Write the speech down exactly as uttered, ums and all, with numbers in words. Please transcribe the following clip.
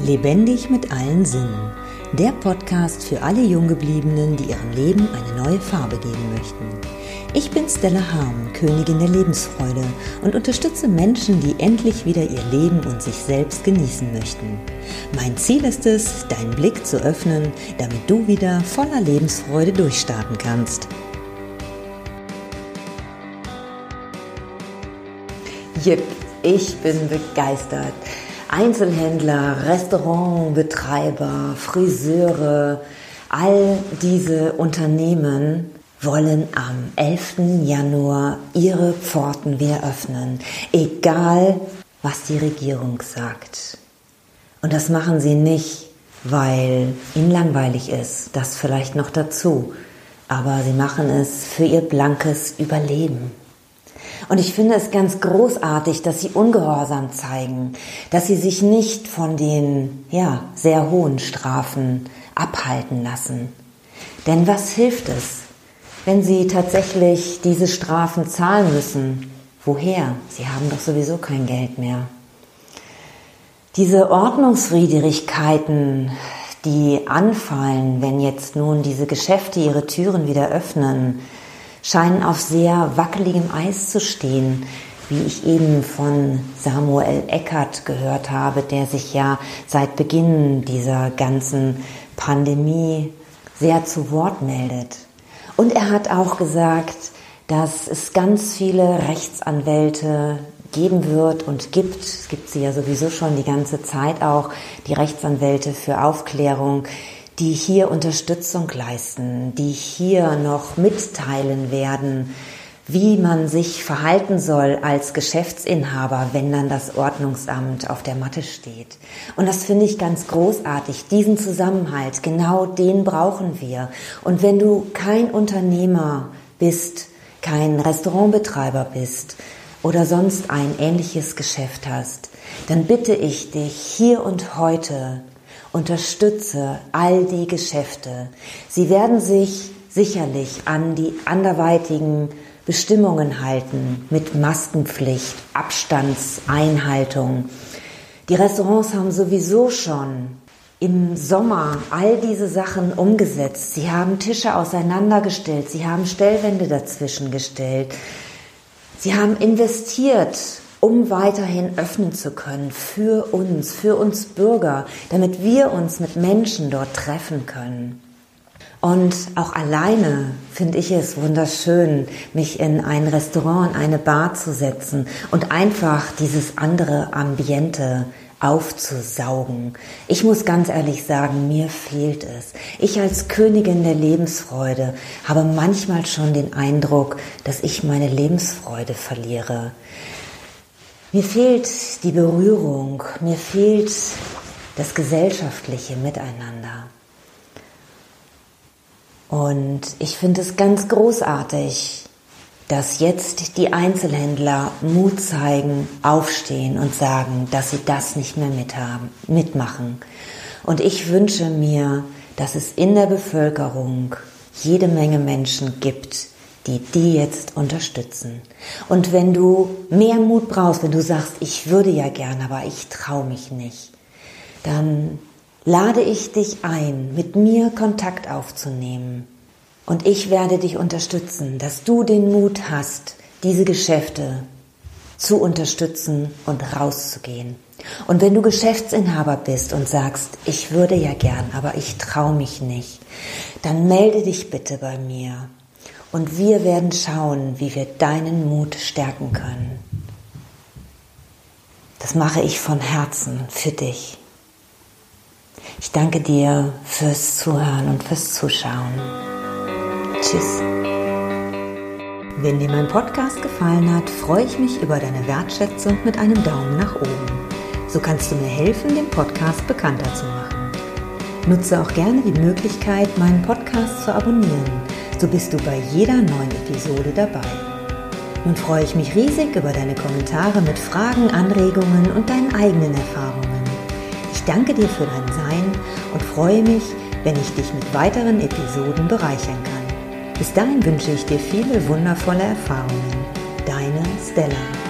Lebendig mit allen Sinnen. Der Podcast für alle Junggebliebenen, die ihrem Leben eine neue Farbe geben möchten. Ich bin Stella Hahm, Königin der Lebensfreude und unterstütze Menschen, die endlich wieder ihr Leben und sich selbst genießen möchten. Mein Ziel ist es, deinen Blick zu öffnen, damit du wieder voller Lebensfreude durchstarten kannst. Jep, ich bin begeistert. Einzelhändler, Restaurantbetreiber, Friseure, all diese Unternehmen wollen am elften Januar ihre Pforten wieder öffnen, egal was die Regierung sagt. Und das machen sie nicht, weil ihnen langweilig ist, das vielleicht noch dazu, aber sie machen es für ihr blankes Überleben. Und ich finde es ganz großartig, dass sie Ungehorsam zeigen, dass sie sich nicht von den, ja, sehr hohen Strafen abhalten lassen. Denn was hilft es, wenn sie tatsächlich diese Strafen zahlen müssen? Woher? Sie haben doch sowieso kein Geld mehr. Diese Ordnungswidrigkeiten, die anfallen, wenn jetzt nun diese Geschäfte ihre Türen wieder öffnen, scheinen auf sehr wackeligem Eis zu stehen, wie ich eben von Samuel Eckert gehört habe, der sich ja seit Beginn dieser ganzen Pandemie sehr zu Wort meldet. Und er hat auch gesagt, dass es ganz viele Rechtsanwälte geben wird und gibt, es gibt sie ja sowieso schon die ganze Zeit auch, die Rechtsanwälte für Aufklärung, die hier Unterstützung leisten, die hier noch mitteilen werden, wie man sich verhalten soll als Geschäftsinhaber, wenn dann das Ordnungsamt auf der Matte steht. Und das finde ich ganz großartig, diesen Zusammenhalt, genau den brauchen wir. Und wenn du kein Unternehmer bist, kein Restaurantbetreiber bist oder sonst ein ähnliches Geschäft hast, dann bitte ich dich hier und heute, unterstütze all die Geschäfte. Sie werden sich sicherlich an die anderweitigen Bestimmungen halten, mit Maskenpflicht, Abstandseinhaltung. Die Restaurants haben sowieso schon im Sommer all diese Sachen umgesetzt. Sie haben Tische auseinandergestellt, sie haben Stellwände dazwischen gestellt. Sie haben investiert, um weiterhin öffnen zu können für uns, für uns Bürger, damit wir uns mit Menschen dort treffen können. Und auch alleine finde ich es wunderschön, mich in ein Restaurant, in eine Bar zu setzen und einfach dieses andere Ambiente aufzusaugen. Ich muss ganz ehrlich sagen, mir fehlt es. Ich als Königin der Lebensfreude habe manchmal schon den Eindruck, dass ich meine Lebensfreude verliere. Mir fehlt die Berührung, mir fehlt das gesellschaftliche Miteinander. Und ich finde es ganz großartig, dass jetzt die Einzelhändler Mut zeigen, aufstehen und sagen, dass sie das nicht mehr mithaben, mitmachen. Und ich wünsche mir, dass es in der Bevölkerung jede Menge Menschen gibt, die die jetzt unterstützen. Und wenn du mehr Mut brauchst, wenn du sagst, ich würde ja gern, aber ich traue mich nicht, dann lade ich dich ein, mit mir Kontakt aufzunehmen. Und ich werde dich unterstützen, dass du den Mut hast, diese Geschäfte zu unterstützen und rauszugehen. Und wenn du Geschäftsinhaber bist und sagst, ich würde ja gern, aber ich traue mich nicht, dann melde dich bitte bei mir. Und wir werden schauen, wie wir deinen Mut stärken können. Das mache ich von Herzen für dich. Ich danke dir fürs Zuhören und fürs Zuschauen. Tschüss. Wenn dir mein Podcast gefallen hat, freue ich mich über deine Wertschätzung mit einem Daumen nach oben. So kannst du mir helfen, den Podcast bekannter zu machen. Nutze auch gerne die Möglichkeit, meinen Podcast zu abonnieren. So bist du bei jeder neuen Episode dabei. Nun freue ich mich riesig über deine Kommentare mit Fragen, Anregungen und deinen eigenen Erfahrungen. Ich danke dir für dein Sein und freue mich, wenn ich dich mit weiteren Episoden bereichern kann. Bis dahin wünsche ich dir viele wundervolle Erfahrungen. Deine Stella.